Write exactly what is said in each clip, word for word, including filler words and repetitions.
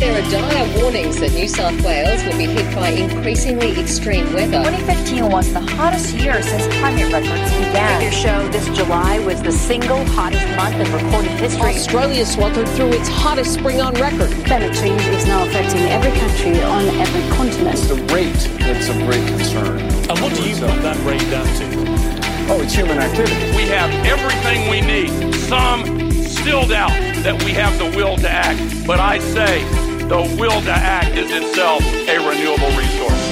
There are dire warnings that New South Wales will be hit by increasingly extreme weather. twenty fifteen was the hottest year since climate records began. Figures show this July was the single hottest month in recorded history. Australia sweltered through its hottest spring on record. Climate change is now affecting every country on every continent. It's the rate that's of great concern. And what do you put that rate down to? Oh, it's human activity. We have everything we need. Some still doubt that we have the will to act, but I say the will to act is itself a renewable resource.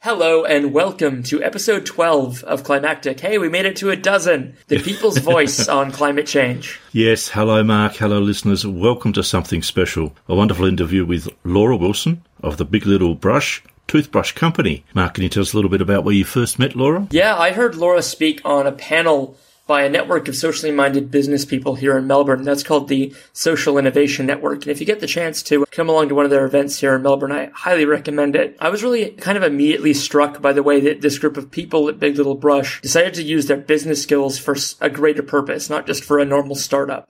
Hello and welcome to episode twelve of Climactic. Hey, we made it to a dozen. The people's voice on climate change. Yes, hello Mark, hello listeners. Welcome to Something Special, a wonderful interview with Laura Wilson of the Big Little Brush Toothbrush Company. Mark, can you tell us a little bit about where you first met Laura? Yeah, I heard Laura speak on a panel by a network of socially minded business people here in Melbourne. That's called the Social Innovation Network. And if you get the chance to come along to one of their events here in Melbourne, I highly recommend it. I was really kind of immediately struck by the way that this group of people at Big Little Brush decided to use their business skills for a greater purpose, not just for a normal startup.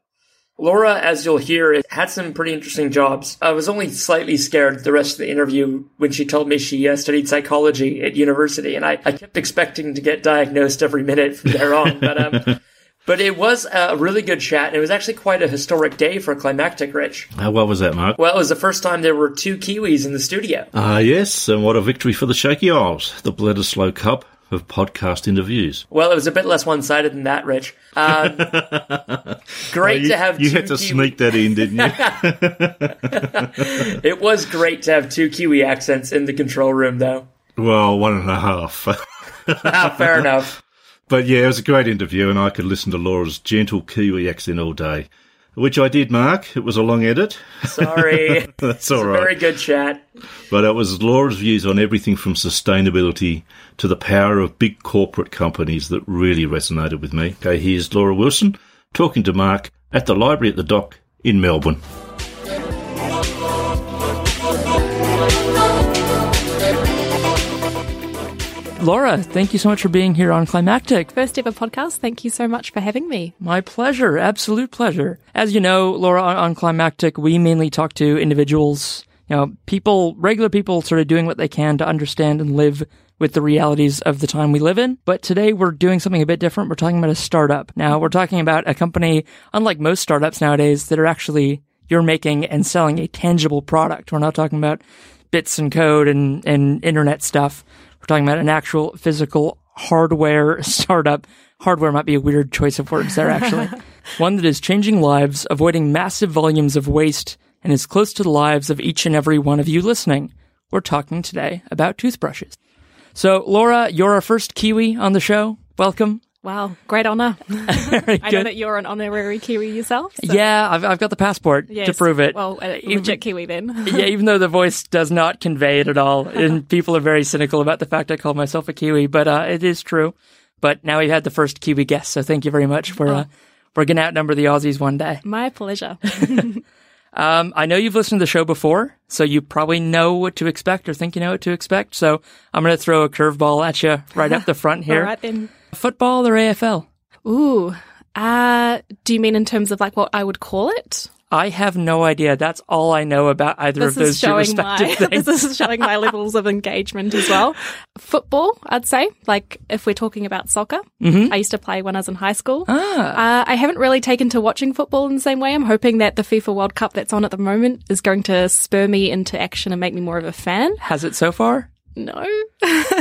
Laura, as you'll hear, had some pretty interesting jobs. I was only slightly scared the rest of the interview when she told me she uh, studied psychology at university, and I, I kept expecting to get diagnosed every minute from there on. But um, but it was a really good chat, and it was actually quite a historic day for Climactic, Rich. Uh, what was that, Mark? Well, it was the first time there were two Kiwis in the studio. Ah, uh, yes, and what a victory for the Shaky Isles, the Bledisloe Cup of podcast interviews. Well, it was a bit less one-sided than that, Rich. Um, great well, you, to have you two had to Kiwi... sneak that in, didn't you? It was great to have two Kiwi accents in the control room, though. Well, one and a half. ah, fair enough. But yeah, it was a great interview, and I could listen to Laura's gentle Kiwi accent all day, which I did, Mark. It was a long edit. Sorry. That's all right. Very good chat. But it was Laura's views on everything from sustainability to the power of big corporate companies that really resonated with me. Okay, here's Laura Wilson talking to Mark at the Library at the Dock in Melbourne. Laura, thank you so much for being here on Climactic. First ever podcast. Thank you so much for having me. My pleasure. Absolute pleasure. As you know, Laura, on, on Climactic, we mainly talk to individuals, you know, people, regular people sort of doing what they can to understand and live with the realities of the time we live in. But today we're doing something a bit different. We're talking about a startup. Now, we're talking about a company, unlike most startups nowadays, that are actually, you're making and selling a tangible product. We're not talking about bits and code and, and internet stuff. We're talking about an actual physical hardware startup. Hardware might be a weird choice of words there, actually. One that is changing lives, avoiding massive volumes of waste, and is close to the lives of each and every one of you listening. We're talking today about toothbrushes. So, Laura, you're our first Kiwi on the show. Welcome. Wow, great honour. I know that you're an honorary Kiwi yourself. So. Yeah, I've, I've got the passport yes. to prove it. Well, a legit Kiwi then. Yeah, even though the voice does not convey it at all. And people are very cynical about the fact I call myself a Kiwi, but uh, it is true. But now we've had the first Kiwi guest, so thank you very much. For, oh. uh, we're going to outnumber the Aussies one day. My pleasure. Um, I know you've listened to the show before, so you probably know what to expect or think you know what to expect. So I'm going to throw a curveball at you right up the front here. All right, then. Football or A F L? Ooh. Uh, do you mean in terms of like what I would call it? I have no idea. That's all I know about either this of those two respective my, things. This is showing my levels of engagement as well. Football, I'd say. Like if we're talking about soccer, mm-hmm. I used to play when I was in high school. Ah. Uh, I haven't really taken to watching football in the same way. I'm hoping that the FIFA World Cup that's on at the moment is going to spur me into action and make me more of a fan. Has it so far? No.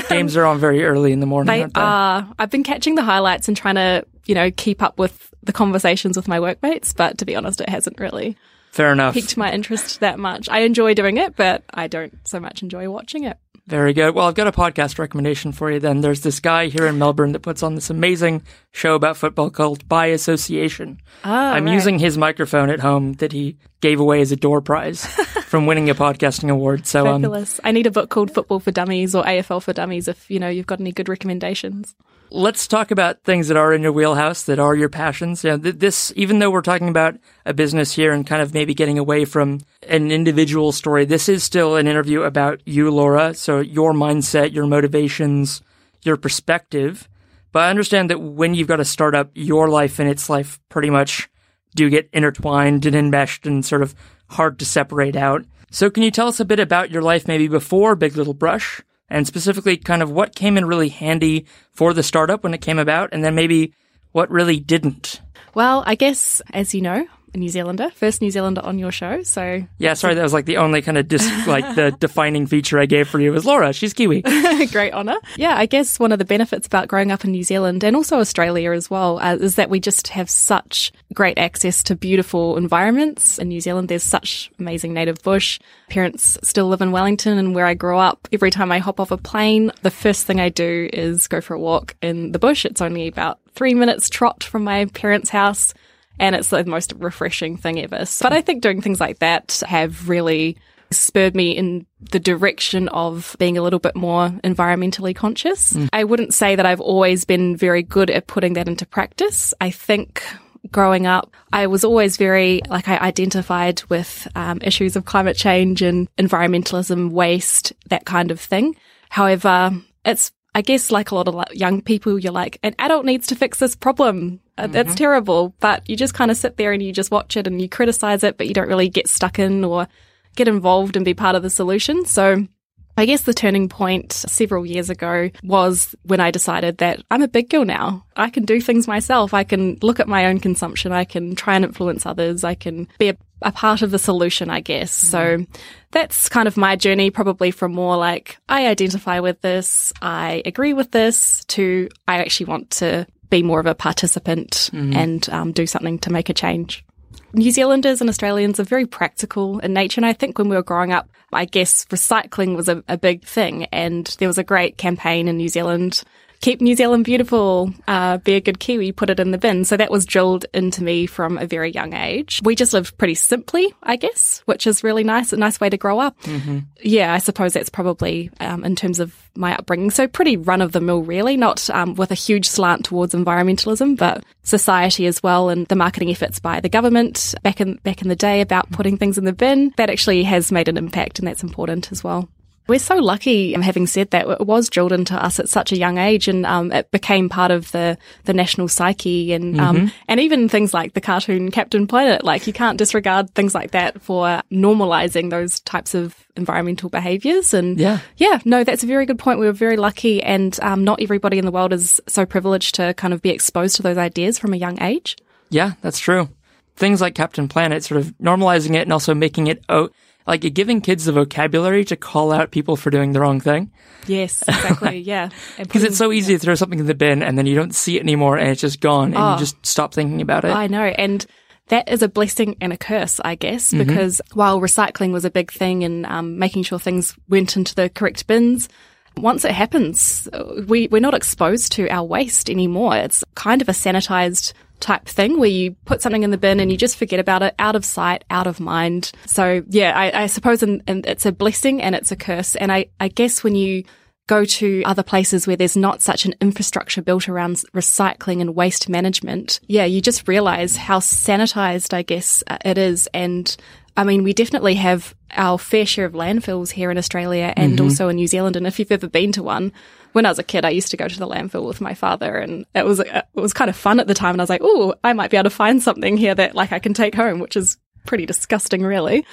Games are on very early in the morning, they aren't they? Are. I've been catching the highlights and trying to, you know, keep up with the conversations with my workmates, but to be honest, it hasn't really Fair enough. piqued my interest that much. I enjoy doing it, but I don't so much enjoy watching it. Very good. Well, I've got a podcast recommendation for you then. There's this guy here in Melbourne that puts on this amazing show about football called By Association. Oh, I'm right. using his microphone at home that he gave away as a door prize from winning a podcasting award. So, Fabulous. Um, I need a book called Football for Dummies or A F L for Dummies if, you know, you've got any good recommendations. Let's talk about things that are in your wheelhouse, that are your passions. You know, th- this, even though we're talking about a business here and kind of maybe getting away from an individual story, this is still an interview about you, Laura. So your mindset, your motivations, your perspective. But I understand that when you've got a startup, your life and its life pretty much do get intertwined and enmeshed and sort of hard to separate out. So can you tell us a bit about your life maybe before Big Little Brush, and specifically kind of what came in really handy for the startup when it came about, and then maybe what really didn't? Well, I guess, as you know, a New Zealander, first New Zealander on your show, so... Yeah, sorry, that was like the only kind of, dis- like the defining feature I gave for you was Laura, she's Kiwi. Great honour. Yeah, I guess one of the benefits about growing up in New Zealand and also Australia as well uh, is that we just have such great access to beautiful environments. In New Zealand, there's such amazing native bush. Parents still live in Wellington, and where I grew up, every time I hop off a plane, the first thing I do is go for a walk in the bush. It's only about three minutes trot from my parents' house, and it's the most refreshing thing ever. So, but I think doing things like that have really spurred me in the direction of being a little bit more environmentally conscious. Mm. I wouldn't say that I've always been very good at putting that into practice. I think growing up, I was always very, like, I identified with um, issues of climate change and environmentalism, waste, that kind of thing. However, it's, I guess, like a lot of young people, you're like, an adult needs to fix this problem. Mm-hmm. It's terrible, but you just kind of sit there and you just watch it and you criticize it, but you don't really get stuck in or get involved and be part of the solution. So I guess the turning point several years ago was when I decided that I'm a big girl now. I can do things myself. I can look at my own consumption. I can try and influence others. I can be a, a part of the solution, I guess. Mm-hmm. So that's kind of my journey, probably from more like, I identify with this, I agree with this, to I actually want to be more of a participant mm-hmm. and um, do something to make a change. New Zealanders and Australians are very practical in nature, and I think when we were growing up, I guess recycling was a, a big thing, and there was a great campaign in New Zealand, Keep New Zealand Beautiful, uh, be a good Kiwi, put it in the bin. So that was drilled into me from a very young age. We just lived pretty simply, I guess, which is really nice, a nice way to grow up. Mm-hmm. Yeah, I suppose that's probably um, in terms of my upbringing. So pretty run-of-the-mill, really, not um, with a huge slant towards environmentalism, but society as well, and the marketing efforts by the government back in back in the day about putting things in the bin. That actually has made an impact, and that's important as well. We're so lucky, um, having said that, it was drilled into us at such a young age, and um, it became part of the, the national psyche, and um, mm-hmm. and even things like the cartoon Captain Planet. Like, you can't disregard things like that for normalizing those types of environmental behaviours. And yeah. yeah, no, that's a very good point. We were very lucky, and um, not everybody in the world is so privileged to kind of be exposed to those ideas from a young age. Yeah, that's true. Things like Captain Planet, sort of normalizing it and also making it out. O- Like, giving kids the vocabulary to call out people for doing the wrong thing. Yes, exactly, yeah. Because it's so easy yeah. to throw something in the bin and then you don't see it anymore and it's just gone and oh, you just stop thinking about it. I know, and that is a blessing and a curse, I guess, mm-hmm. because while recycling was a big thing and um, making sure things went into the correct bins, once it happens, we, we're not exposed to our waste anymore. It's kind of a sanitized type thing where you put something in the bin and you just forget about it, out of sight, out of mind. So yeah, I, I suppose in, in, it's a blessing and it's a curse. And I, I guess when you go to other places where there's not such an infrastructure built around recycling and waste management, yeah, you just realize how sanitized, I guess, uh, it is. And I mean, we definitely have our fair share of landfills here in Australia and mm-hmm. also in New Zealand. And if you've ever been to one, when I was a kid, I used to go to the landfill with my father, and it was it was kind of fun at the time. And I was like, oh, I might be able to find something here that, like, I can take home, which is pretty disgusting, really.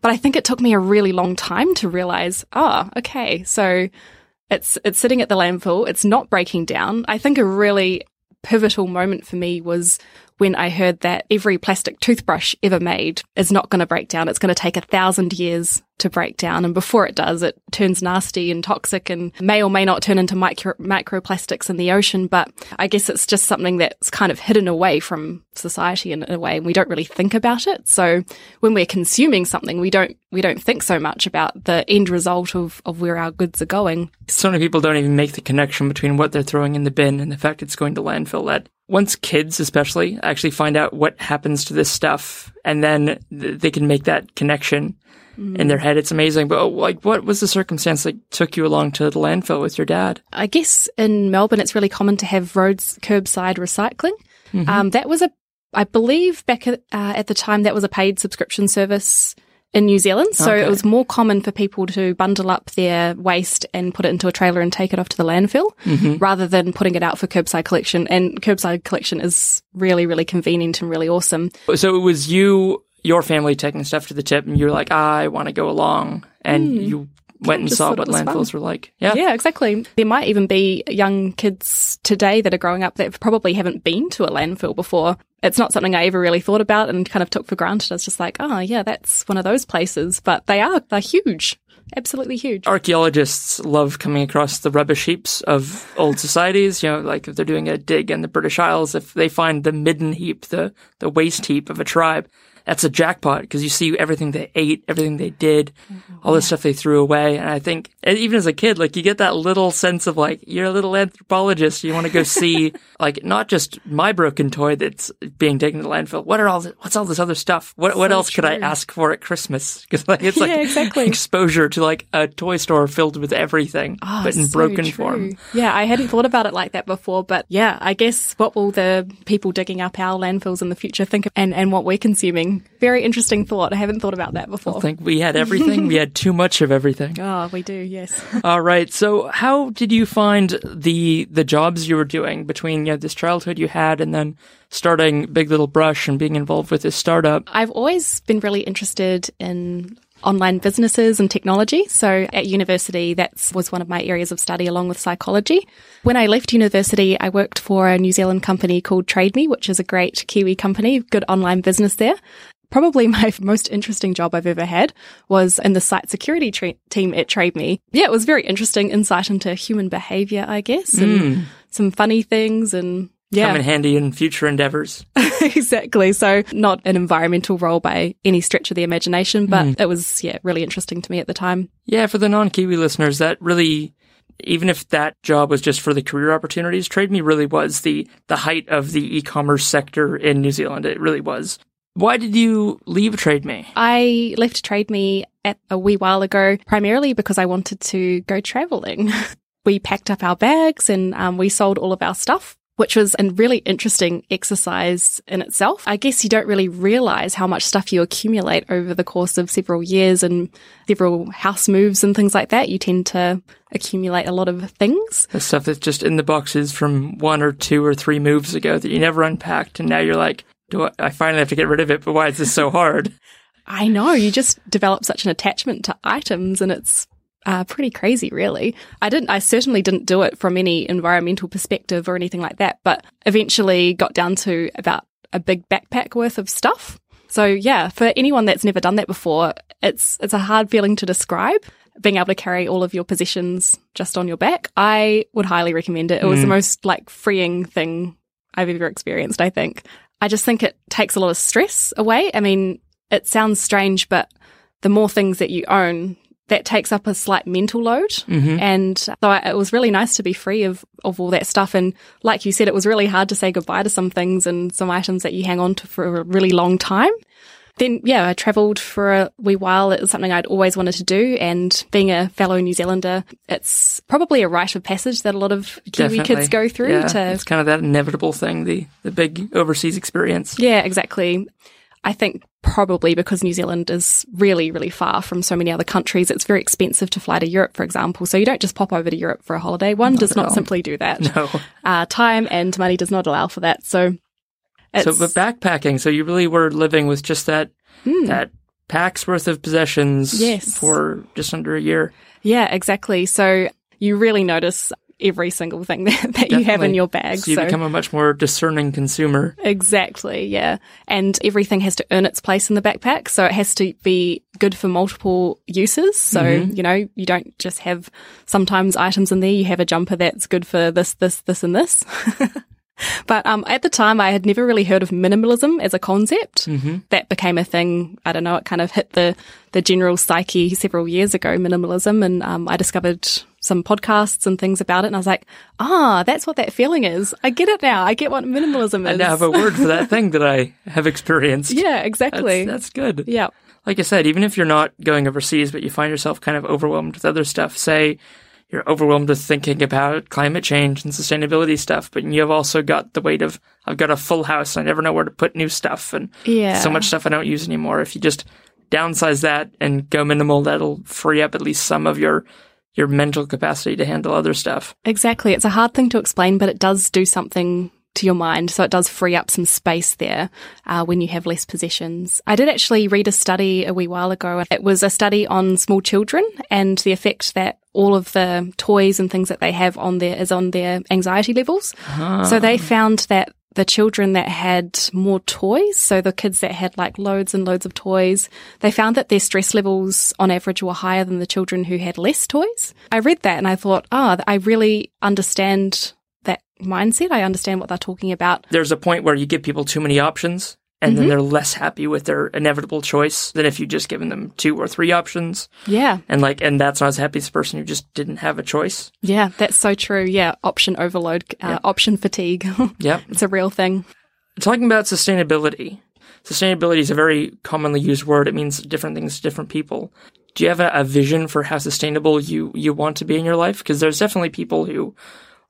But I think it took me a really long time to realize, oh, okay, so it's it's sitting at the landfill. It's not breaking down. I think a really pivotal moment for me was when I heard that every plastic toothbrush ever made is not going to break down. It's going to take a thousand years to break down. And before it does, it turns nasty and toxic and may or may not turn into micro- microplastics in the ocean. But I guess it's just something that's kind of hidden away from society in a way, and we don't really think about it. So when we're consuming something, we don't we don't think so much about the end result of, of where our goods are going. So many people don't even make the connection between what they're throwing in the bin and the fact it's going to landfill. That once kids especially actually find out what happens to this stuff, and then th- they can make that connection mm. in their head. It's amazing. But, like, what was the circumstance that took you along to the landfill with your dad? I guess in Melbourne, it's really common to have roads curbside recycling. Mm-hmm. Um, that was a, I believe back at, uh, at the time, that was a paid subscription service. in New Zealand. So okay. It was more common for people to bundle up their waste and put it into a trailer and take it off to the landfill mm-hmm. rather than putting it out for curbside collection. And curbside collection is really, really convenient and really awesome. So it was you, your family taking stuff to the tip and you're like, ah, I want to go along. And mm. you went and saw what landfills fun. were like. Yeah. Yeah, exactly. There might even be young kids today that are growing up that probably haven't been to a landfill before. It's not something I ever really thought about and kind of took for granted. I was just like, oh, yeah, that's one of those places. But they are, they're huge. Absolutely huge. Archaeologists love coming across the rubbish heaps of old societies. You know, like if they're doing a dig in the British Isles, if they find the midden heap, the, the waste heap of a tribe, that's a jackpot because you see everything they ate, everything they did, all the yeah. stuff they threw away. And I think even as a kid, like you get that little sense of like, you're a little anthropologist. You want to go see like not just my broken toy that's being taken to the landfill. What are all the, what's all this other stuff? What, what so else true. could I ask for at Christmas? Because like, it's like yeah, exactly. exposure to like a toy store filled with everything, oh, but in so broken true. form. Yeah, I hadn't thought about it like that before. But yeah, I guess what will the people digging up our landfills in the future think of and, and what we're consuming? Very interesting thought. I haven't thought about that before. I think we had everything. We had too much of everything. Oh, we do, yes. All right. So how did you find the the jobs you were doing between you know, this childhood you had and then starting Big Little Brush and being involved with this startup? I've always been really interested in online businesses and technology. So at university, that was one of my areas of study along with psychology. When I left university, I worked for a New Zealand company called Trade Me, which is a great Kiwi company, good online business there. Probably my most interesting job I've ever had was in the site security tra- team at Trade Me. Yeah, it was very interesting insight into human behavior, I guess, and mm. some funny things and yeah. come in handy in future endeavors. Exactly. So not an environmental role by any stretch of the imagination, but mm. it was, yeah, really interesting to me at the time. Yeah, for the non-Kiwi listeners, that really, even if that job was just for the career opportunities, Trade Me really was the, the height of the e-commerce sector in New Zealand. It really was. Why did you leave Trade Me? I left Trade Me at a wee while ago, primarily because I wanted to go traveling. We packed up our bags and um, we sold all of our stuff, which was a really interesting exercise in itself. I guess you don't really realize how much stuff you accumulate over the course of several years and several house moves and things like that. You tend to accumulate a lot of things. The stuff that's just in the boxes from one or two or three moves ago that you never unpacked. And now you're like, do I, I finally have to get rid of it, but why is this so hard? I know. You just develop such an attachment to items and it's Uh, pretty crazy, really. I didn't, I certainly didn't do it from any environmental perspective or anything like that, but eventually got down to about a big backpack worth of stuff. So yeah, for anyone that's never done that before, it's, it's a hard feeling to describe, being able to carry all of your possessions just on your back. I would highly recommend it. It was mm. the most like freeing thing I've ever experienced, I think. I just think it takes a lot of stress away. I mean, it sounds strange, but the more things that you own, that takes up a slight mental load. Mm-hmm. And so I, it was really nice to be free of, of all that stuff. And like you said, it was really hard to say goodbye to some things and some items that you hang on to for a really long time. Then, yeah, I travelled for a wee while. It was something I'd always wanted to do. And being a fellow New Zealander, it's probably a rite of passage that a lot of Kiwi Definitely. kids go through. Yeah, to, it's kind of that inevitable thing, the, the big overseas experience. Yeah, exactly. I think probably because New Zealand is really, really far from so many other countries, it's very expensive to fly to Europe, for example. So you don't just pop over to Europe for a holiday. One not does not all. simply do that. No. Uh, time and money does not allow for that. So, it's... so but backpacking, so you really were living with just that mm. that pack's worth of possessions yes. for just under a year. Yeah, exactly. So you really notice every single thing that, that you have in your bag. So you so. become a much more discerning consumer. Exactly, yeah. And everything has to earn its place in the backpack, so it has to be good for multiple uses. So, mm-hmm. you know, you don't just have sometimes items in there. You have a jumper that's good for this, this, this, and this. But um, at the time, I had never really heard of minimalism as a concept. Mm-hmm. That became a thing. I don't know, it kind of hit the, the general psyche several years ago, minimalism, and um, I discovered some podcasts and things about it. And I was like, ah, that's what that feeling is. I get it now. I get what minimalism is. I now have a word for that thing that I have experienced. Yeah, exactly. That's, that's good. Yeah. Like I said, even if you're not going overseas, but you find yourself kind of overwhelmed with other stuff, say you're overwhelmed with thinking about climate change and sustainability stuff, but you have also got the weight of, I've got a full house. I never know where to put new stuff and yeah. so much stuff I don't use anymore. If you just downsize that and go minimal, that'll free up at least some of your your mental capacity to handle other stuff. Exactly. It's a hard thing to explain, but it does do something to your mind. So it does free up some space there uh, when you have less possessions. I did actually read a study a wee while ago. It was a study on small children and the effect that all of the toys and things that they have on their is on their anxiety levels. Uh-huh. So they found that the children that had more toys, so the kids that had like loads and loads of toys, they found that their stress levels on average were higher than the children who had less toys. I read that and I thought, ah, oh, I really understand that mindset. I understand what they're talking about. There's a point where you give people too many options and mm-hmm. then they're less happy with their inevitable choice than if you've just given them two or three options. Yeah. And like, and that's not as happy as the person who just didn't have a choice. Yeah, that's so true. Yeah, option overload, uh, yep. option fatigue. Yeah. It's a real thing. Talking about sustainability. Sustainability is a very commonly used word. It means different things to different people. Do you have a, a vision for how sustainable you, you want to be in your life? Because there's definitely people who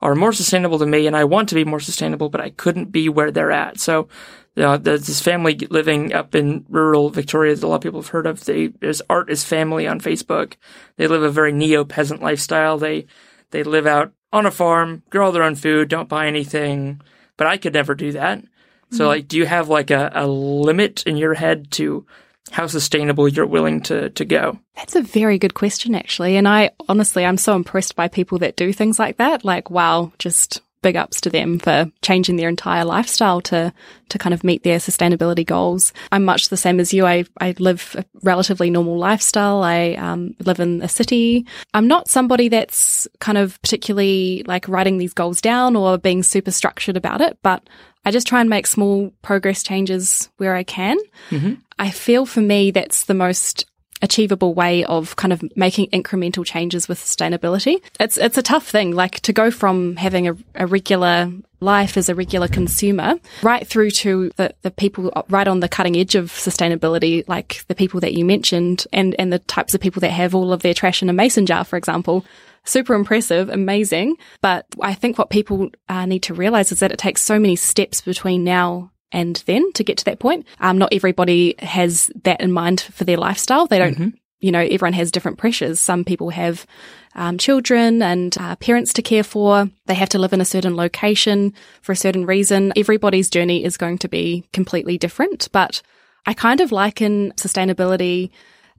are more sustainable than me, and I want to be more sustainable, but I couldn't be where they're at. So, you know, there's this family living up in rural Victoria that a lot of people have heard of. They, there's Art is Family on Facebook. They live a very neo-peasant lifestyle. They they live out on a farm, grow their own food, don't buy anything. But I could never do that. Mm-hmm. So, like, do you have like a, a limit in your head to how sustainable you're willing to, to go? That's a very good question, actually. And I honestly, I'm so impressed by people that do things like that. Like, wow, just big ups to them for changing their entire lifestyle to, to kind of meet their sustainability goals. I'm much the same as you. I, I live a relatively normal lifestyle. I um, live in a city. I'm not somebody that's kind of particularly like writing these goals down or being super structured about it, but I just try and make small progress changes where I can. Mm-hmm. I feel for me that's the most achievable way of kind of making incremental changes with sustainability. It's it's a tough thing, like to go from having a, a regular life as a regular consumer right through to the, the people right on the cutting edge of sustainability, like the people that you mentioned and, and the types of people that have all of their trash in a mason jar, for example. Super impressive, amazing. But I think what people uh, need to realize is that it takes so many steps between now and then to get to that point. Um, not everybody has that in mind for their lifestyle. They don't, mm-hmm. you know, everyone has different pressures. Some people have um, children and uh, parents to care for. They have to live in a certain location for a certain reason. Everybody's journey is going to be completely different. But I kind of liken sustainability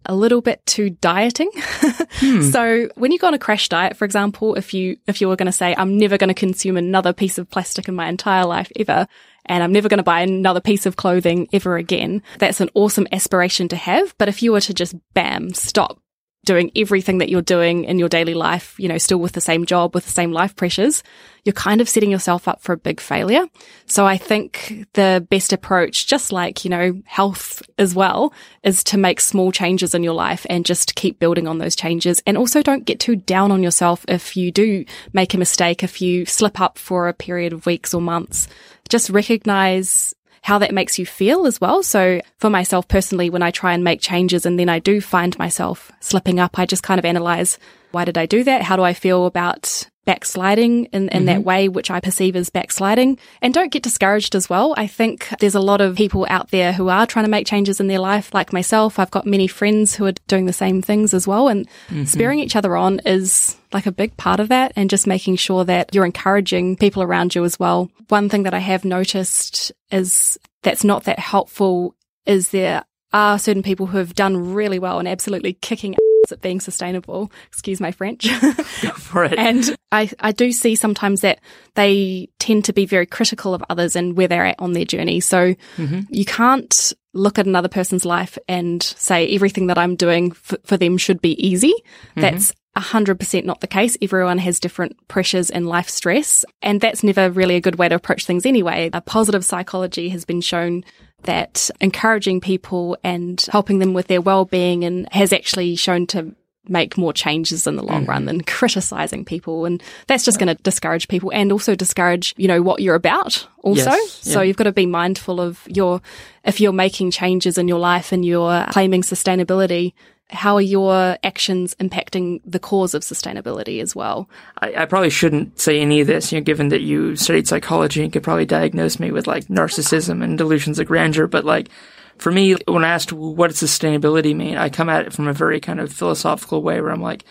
a little bit to dieting. hmm. So when you go on a crash diet, for example, if you if you were going to say, I'm never going to consume another piece of plastic in my entire life ever, and I'm never going to buy another piece of clothing ever again, that's an awesome aspiration to have. But if you were to just, bam, stop doing everything that you're doing in your daily life, you know, still with the same job, with the same life pressures, you're kind of setting yourself up for a big failure. So I think the best approach, just like, you know, health as well, is to make small changes in your life and just keep building on those changes. And also don't get too down on yourself if you do make a mistake, if you slip up for a period of weeks or months. Just recognize how that makes you feel as well. So for myself personally, when I try and make changes and then I do find myself slipping up, I just kind of analyze, why did I do that? How do I feel about backsliding in, in mm-hmm. that way, which I perceive as backsliding? And don't get discouraged as well. I think there's a lot of people out there who are trying to make changes in their life, like myself. I've got many friends who are doing the same things as well. And mm-hmm. spurring each other on is like a big part of that, and just making sure that you're encouraging people around you as well. One thing that I have noticed is that's not that helpful is there are certain people who have done really well and absolutely kicking ass at being sustainable. Excuse my French. Go for it. And I, I do see sometimes that they tend to be very critical of others and where they're at on their journey. So mm-hmm. you can't look at another person's life and say everything that I'm doing f- for them should be easy. Mm-hmm. That's one hundred percent not the case. Everyone has different pressures and life stress, and that's never really a good way to approach things anyway. A positive psychology has been shown that encouraging people and helping them with their well-being and has actually shown to make more changes in the long mm-hmm. run than criticizing people. And that's just yeah. going to discourage people and also discourage, you know, what you're about also. Yes. Yeah. So you've got to be mindful of your, if you're making changes in your life and you're claiming sustainability, how are your actions impacting the cause of sustainability as well? I, I probably shouldn't say any of this, you know, given that you studied psychology and could probably diagnose me with like narcissism and delusions of grandeur. But like for me, when I asked what does sustainability mean, I come at it from a very kind of philosophical way where I'm like,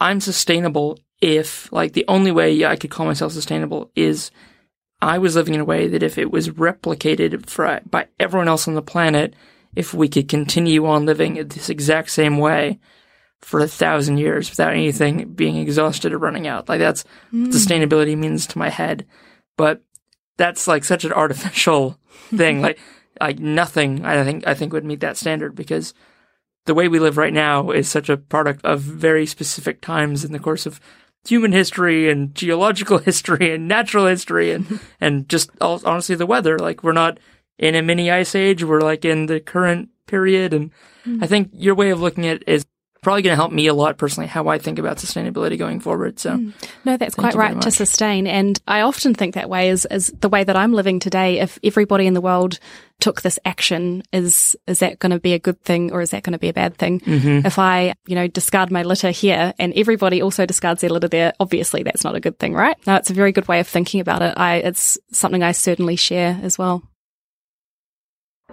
I'm sustainable if, like, the only way I could call myself sustainable is I was living in a way that if it was replicated for, by everyone else on the planet, if we could continue on living this exact same way for a thousand years without anything being exhausted or running out. Like, that's mm. what sustainability means to my head. But that's, like, such an artificial thing. Like, like nothing, I think, I think would meet that standard, because the way we live right now is such a product of very specific times in the course of human history and geological history and natural history and, and just all, honestly the weather. Like, we're not in a mini ice age. We're, like, in the current period. And mm. I think your way of looking at it is probably going to help me a lot personally, how I think about sustainability going forward. So mm. no, that's quite right to sustain. And I often think that way is, is the way that I'm living today. If everybody in the world took this action, is, is that going to be a good thing or is that going to be a bad thing? Mm-hmm. If I, you know, discard my litter here and everybody also discards their litter there, obviously that's not a good thing, right? No, it's a very good way of thinking about it. I, it's something I certainly share as well.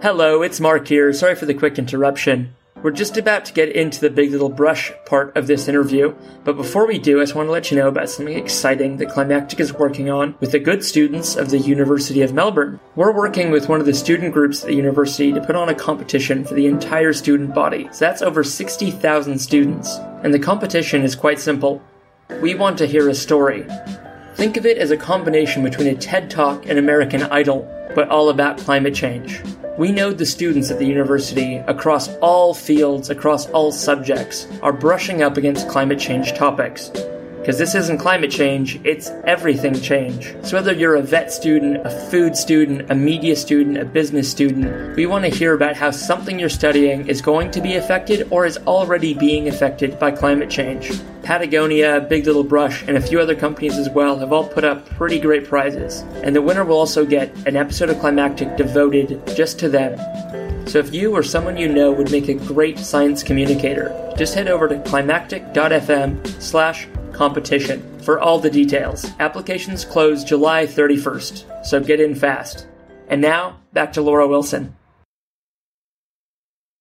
Hello, it's Mark here. Sorry for the quick interruption. We're just about to get into the Big Little Brush part of this interview, but before we do, I just want to let you know about something exciting that Climactic is working on with the good students of the University of Melbourne. We're working with one of the student groups at the university to put on a competition for the entire student body, so that's over sixty thousand students. And the competition is quite simple. We want to hear a story. Think of it as a combination between a TED Talk and American Idol, but all about climate change. We know the students at the university, across all fields, across all subjects, are brushing up against climate change topics. Because this isn't climate change, it's everything change. So whether you're a vet student, a food student, a media student, a business student, we want to hear about how something you're studying is going to be affected or is already being affected by climate change. Patagonia, Big Little Brush, and a few other companies as well have all put up pretty great prizes. And the winner will also get an episode of Climactic devoted just to them. So if you or someone you know would make a great science communicator, just head over to climactic.fm slash competition for all the details. Applications close July thirty-first, so get in fast. And now, back to Laura Wilson.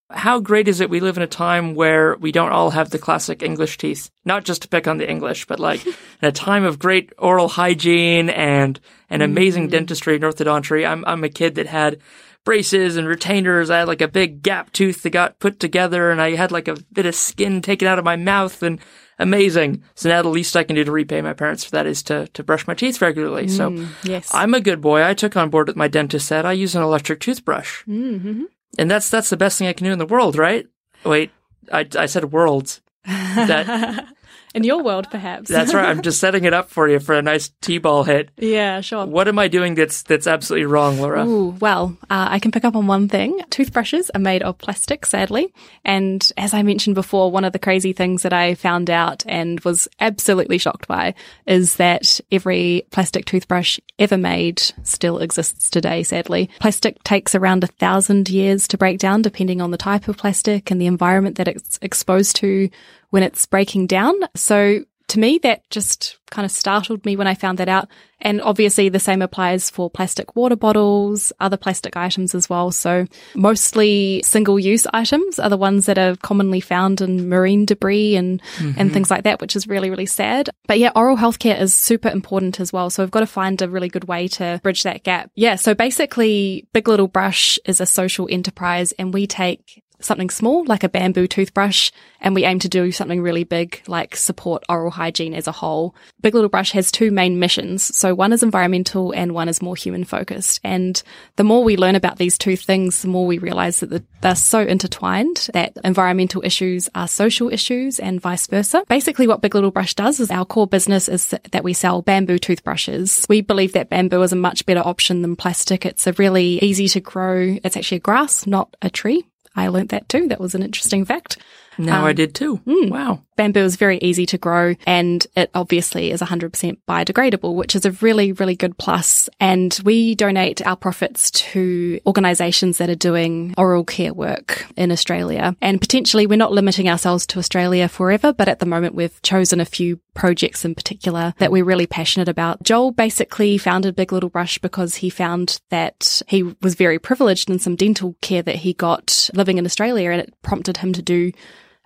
How great is it we live in a time where we don't all have the classic English teeth? Not just to pick on the English, but like in a time of great oral hygiene and an amazing mm-hmm. dentistry and orthodonty. I'm I'm a kid that had braces and retainers. I had like a big gap tooth that got put together, and I had like a bit of skin taken out of my mouth, and amazing. So now the least I can do to repay my parents for that is to to brush my teeth regularly. Mm, so yes. I'm a good boy. I took on board what my dentist said. I use an electric toothbrush. Mm-hmm. And that's that's the best thing I can do in the world, right? Wait, I, I said worlds. That, in your world, perhaps. That's right. I'm just setting it up for you for a nice T-ball hit. Yeah, sure. What am I doing that's that's absolutely wrong, Laura? Ooh, well, uh, I can pick up on one thing. Toothbrushes are made of plastic, sadly. And as I mentioned before, one of the crazy things that I found out and was absolutely shocked by is that every plastic toothbrush ever made still exists today, sadly. Plastic takes around a thousand years to break down, depending on the type of plastic and the environment that it's exposed to when it's breaking down. So to me, that just kind of startled me when I found that out. And obviously the same applies for plastic water bottles, other plastic items as well. So mostly single-use items are the ones that are commonly found in marine debris and, mm-hmm. and things like that, which is really, really sad. But yeah, oral healthcare is super important as well. So we've got to find a really good way to bridge that gap. Yeah, so basically Big Little Brush is a social enterprise, and we take something small like a bamboo toothbrush, and we aim to do something really big like support oral hygiene as a whole. Big Little Brush has two main missions. So one is environmental and one is more human focused. And the more we learn about these two things, the more we realize that they're so intertwined, that environmental issues are social issues and vice versa. Basically what Big Little Brush does is, our core business is that we sell bamboo toothbrushes. We believe that bamboo is a much better option than plastic. It's a really easy to grow. It's actually a grass, not a tree. I learnt that too. That was an interesting fact. Now um, I did too. Mm, wow. Bamboo is very easy to grow, and it obviously is one hundred percent biodegradable, which is a really, really good plus. And we donate our profits to organisations that are doing oral care work in Australia. And potentially we're not limiting ourselves to Australia forever, but at the moment we've chosen a few projects in particular that we're really passionate about. Joel basically founded Big Little Brush because he found that he was very privileged in some dental care that he got living in Australia, and it prompted him to do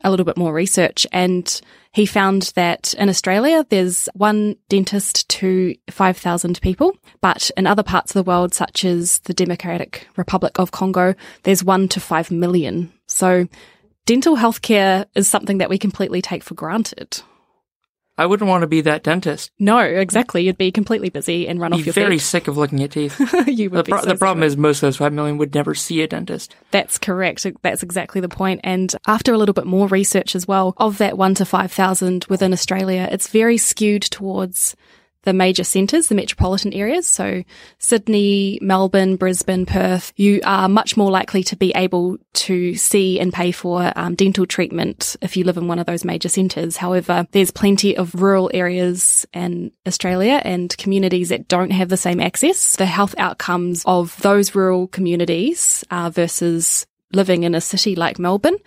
a little bit more research. And he found that in Australia, there's one dentist to five thousand people, but in other parts of the world, such as the Democratic Republic of Congo, there's one to five million. So dental healthcare is something that we completely take for granted. I wouldn't want to be that dentist. No, exactly. You'd be completely busy and run You'd off your feet. You'd be very sick of looking at teeth. you would the, be pro- so the problem is most of those five million would never see a dentist. That's correct. That's exactly the point. And after a little bit more research as well, of that one to five thousand within Australia, it's very skewed towards the major centres, the metropolitan areas. So Sydney, Melbourne, Brisbane, Perth, you are much more likely to be able to see and pay for um, dental treatment if you live in one of those major centres. However, there's plenty of rural areas in Australia and communities that don't have the same access. The health outcomes of those rural communities uh, versus living in a city like Melbourne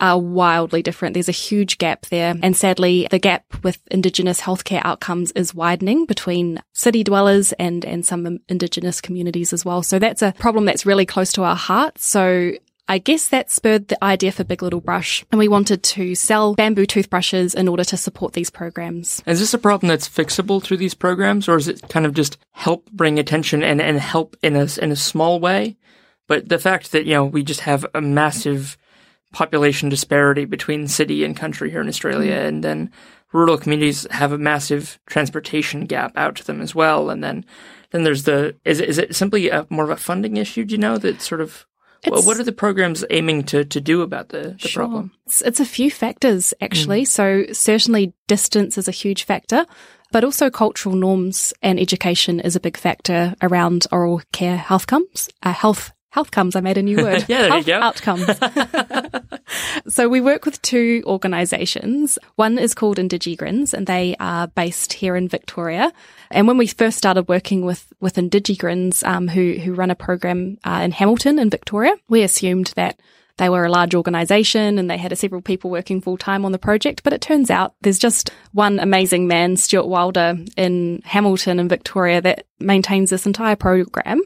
are wildly different. There's a huge gap there. And sadly, the gap with Indigenous healthcare outcomes is widening between city dwellers and, and some Indigenous communities as well. So that's a problem that's really close to our hearts. So I guess that spurred the idea for Big Little Brush, and we wanted to sell bamboo toothbrushes in order to support these programs. Is this a problem that's fixable through these programs, or is it kind of just help bring attention and, and help in a, in a small way? But the fact that, you know, we just have a massive population disparity between city and country here in Australia, and then rural communities have a massive transportation gap out to them as well. And then, then there's the, is, is it simply a, more of a funding issue, do you know, that sort of, well, what are the programs aiming to, to do about the, the sure. problem? It's, it's a few factors, actually. Mm. So certainly distance is a huge factor. But also cultural norms and education is a big factor around oral care outcomes, uh, health Healthcomes, I made a new word. yeah, there Health you go. Outcomes. So we work with two organisations. One is called Indigigrins, and they are based here in Victoria. And when we first started working with, with Indigigrins, um, who, who run a program uh, in Hamilton in Victoria, we assumed that they were a large organisation and they had several people working full-time on the project, but it turns out there's just one amazing man, Stuart Wilder, in Hamilton in Victoria that maintains this entire program.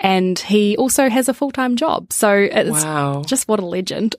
And he also has a full-time job. So it's wow. just what a legend.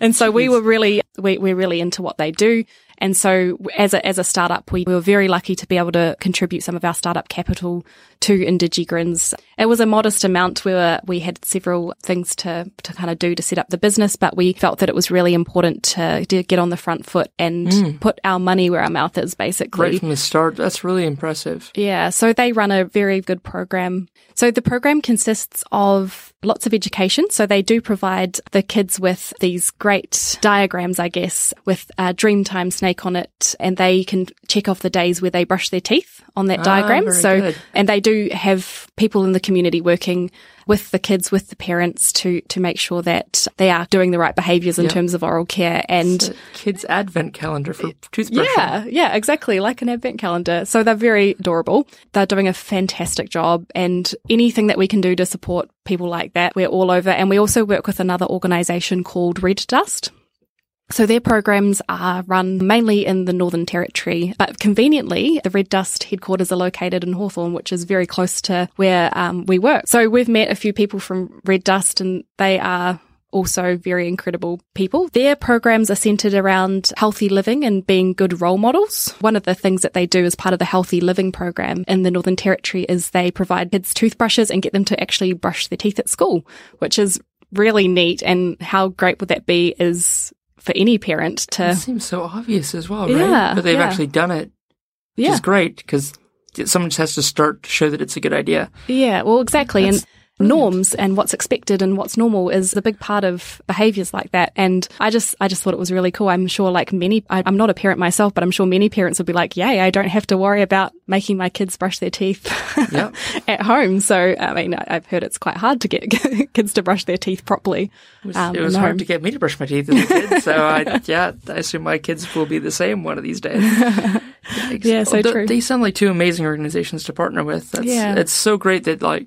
And so we were really, we, we're really into what they do. And so as a, as a startup, we were very lucky to be able to contribute some of our startup capital to Indigigrins. It was a modest amount. We were, we had several things to, to kind of do to set up the business, but we felt that it was really important to, to get on the front foot and mm. put our money where our mouth is, basically. Right from the start. That's really impressive. Yeah. So they run a very good program. So the program consists of lots of education. So they do provide the kids with these great diagrams, I guess, with a Dreamtime snake on it, and they can check off the days where they brush their teeth on that ah, diagram. So, good. And they do have people in the community working with the kids, with the parents, to to make sure that they are doing the right behaviours in yep. terms of oral care. And it's a kids' advent calendar for toothbrushing. Yeah, yeah, exactly, like an advent calendar. So they're very adorable. They're doing a fantastic job, and anything that we can do to support people like that, we're all over. And we also work with another organisation called Red Dust. So their programs are run mainly in the Northern Territory, but conveniently, the Red Dust headquarters are located in Hawthorne, which is very close to where um, we work. So we've met a few people from Red Dust, and they are also very incredible people. Their programs are centered around healthy living and being good role models. One of the things that they do as part of the healthy living program in the Northern Territory is they provide kids toothbrushes and get them to actually brush their teeth at school, which is really neat. And how great would that be is for any parent to... It seems so obvious as well, right? Yeah, but they've yeah. actually done it, which yeah. is great, because someone just has to start to show that it's a good idea. Yeah, well, exactly. That's... And norms and what's expected and what's normal is a big part of behaviours like that. And I just I just thought it was really cool. I'm sure like many, I, I'm not a parent myself, but I'm sure many parents would be like, yay, I don't have to worry about making my kids brush their teeth yep. at home. So, I mean, I've heard it's quite hard to get kids to brush their teeth properly. It was, um, it was hard to get me to brush my teeth as a kid. So, I, yeah, I assume my kids will be the same one of these days. Yeah, so th- true. They sound like two amazing organizations to partner with. That's, yeah. It's so great that, like,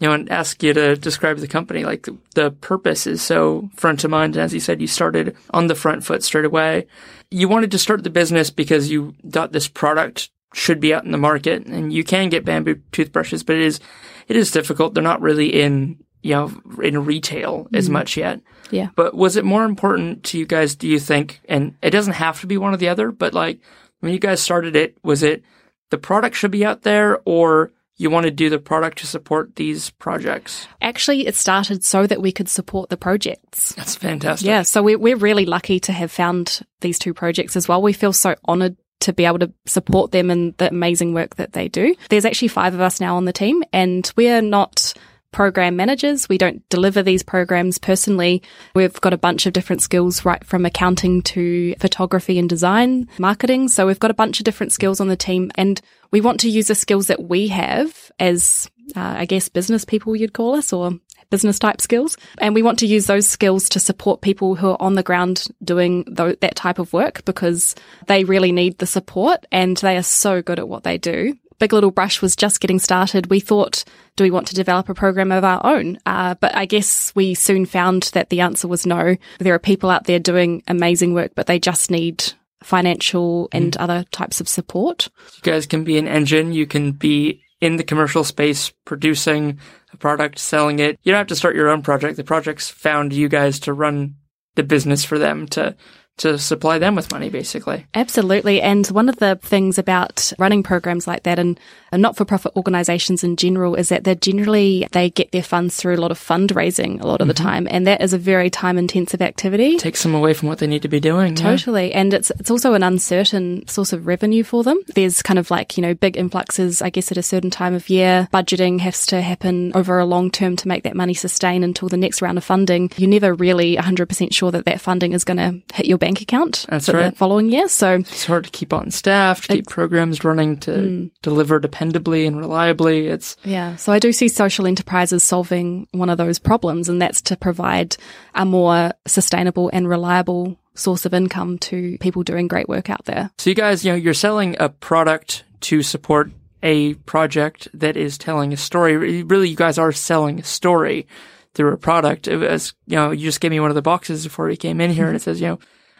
you know, and ask you to describe the company. Like, the, the purpose is so front of mind. And as you said, you started on the front foot straight away. You wanted to start the business because you thought this product should be out in the market, and you can get bamboo toothbrushes, but it is, it is difficult. They're not really in, you know, in retail mm. as much yet. Yeah. But was it more important to you guys, do you think, and it doesn't have to be one or the other, but like, when you guys started it, was it the product should be out there, or you want to do the product to support these projects? Actually, it started so that we could support the projects. That's fantastic. Yeah, so we're, we're really lucky to have found these two projects as well. We feel so honoured to be able to support them and the amazing work that they do. There's actually five of us now on the team, and we're not program managers. We don't deliver these programs personally. We've got a bunch of different skills, right from accounting to photography and design, marketing. So we've got a bunch of different skills on the team, and we want to use the skills that we have as, uh, I guess, business people, you'd call us, or business type skills. And we want to use those skills to support people who are on the ground doing th- that type of work, because they really need the support and they are so good at what they do. Big Little Brush was just getting started. We thought, do we want to develop a program of our own? Uh, but I guess we soon found that the answer was no. There are people out there doing amazing work, but they just need financial and mm. other types of support. You guys can be an engine. You can be in the commercial space, producing a product, selling it. You don't have to start your own project. The project's found you guys to run the business for them, to to supply them with money, basically. Absolutely. And one of the things about running programs like that and not-for-profit organizations in general is that they're generally, they get their funds through a lot of fundraising a lot of mm-hmm. the time. And that is a very time-intensive activity. It takes them away from what they need to be doing. Totally. Yeah. And it's it's also an uncertain source of revenue for them. There's kind of like, you know, big influxes, I guess, at a certain time of year. Budgeting has to happen over a long term to make that money sustain until the next round of funding. You're never really one hundred percent sure that that funding is going to hit your bank account That's for right. the following year. So it's hard to keep on staff, to keep programs running, to mm. deliver dependably and reliably. It's yeah. So I do see social enterprises solving one of those problems, and that's to provide a more sustainable and reliable source of income to people doing great work out there. So you guys, you know, you're selling a product to support a project that is telling a story. Really, you guys are selling a story through a product. It was, you know, you just gave me one of the boxes before we came in here, and it says, you know,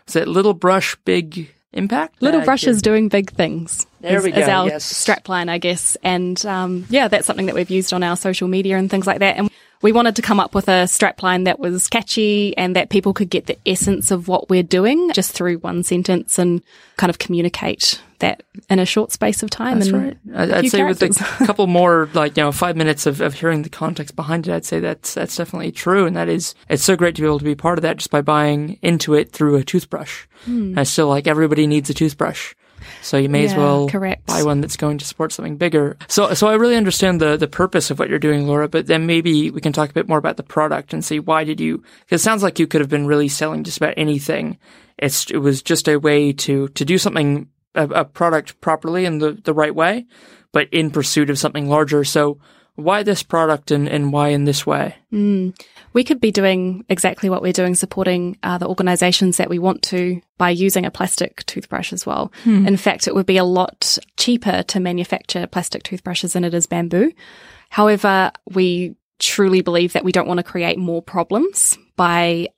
is it Little Brush, Big Impact? Little Brush is doing big things. There is, we go. Is our yes. strapline, I guess. And um, yeah, that's something that we've used on our social media and things like that. And we wanted to come up with a strapline that was catchy and that people could get the essence of what we're doing just through one sentence and kind of communicate that in a short space of time. That's and right. I'd say characters. With a couple more, like, you know, five minutes of, of hearing the context behind it, I'd say that's that's definitely true. And that is, it's so great to be able to be part of that just by buying into it through a toothbrush. Mm. I still like everybody needs a toothbrush. So you may yeah, as well correct. buy one that's going to support something bigger. So so I really understand the, the purpose of what you're doing, Laura, but then maybe we can talk a bit more about the product and see why did you, because it sounds like you could have been really selling just about anything. It's, it was just a way to, to do something, a, a product properly in the, the right way, but in pursuit of something larger. So why this product and, and why in this way? Mm. We could be doing exactly what we're doing, supporting uh, the organisations that we want to by using a plastic toothbrush as well. Hmm. In fact, it would be a lot cheaper to manufacture plastic toothbrushes than it is bamboo. However, we truly believe that we don't want to create more problems by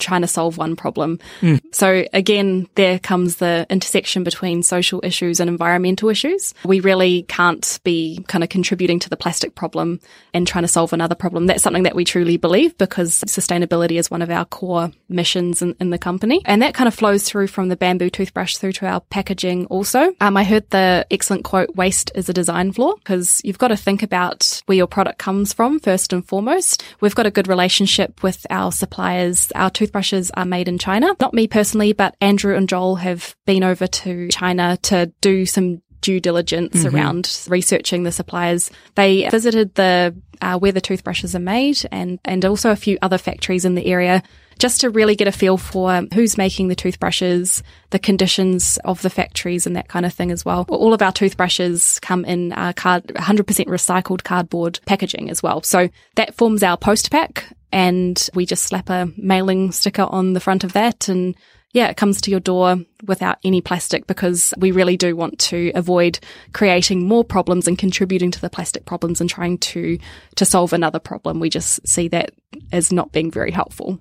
trying to solve one problem. Mm. So again, there comes the intersection between social issues and environmental issues. We really can't be kind of contributing to the plastic problem and trying to solve another problem. That's something that we truly believe, because sustainability is one of our core missions in, in the company. And that kind of flows through from the bamboo toothbrush through to our packaging also. Um, I heard the excellent quote, waste is a design flaw, because you've got to think about where your product comes from first and foremost. We've got a good relationship with our suppliers. Our toothbrushes Toothbrushes are made in China. Not me personally, but Andrew and Joel have been over to China to do some due diligence mm-hmm. around researching the suppliers. They visited the uh, where the toothbrushes are made and, and also a few other factories in the area, just to really get a feel for who's making the toothbrushes, the conditions of the factories and that kind of thing as well. All of our toothbrushes come in uh, card, one hundred percent recycled cardboard packaging as well. So that forms our post pack, and we just slap a mailing sticker on the front of that, and yeah, it comes to your door without any plastic, because we really do want to avoid creating more problems and contributing to the plastic problems and trying to, to solve another problem. We just see that as not being very helpful.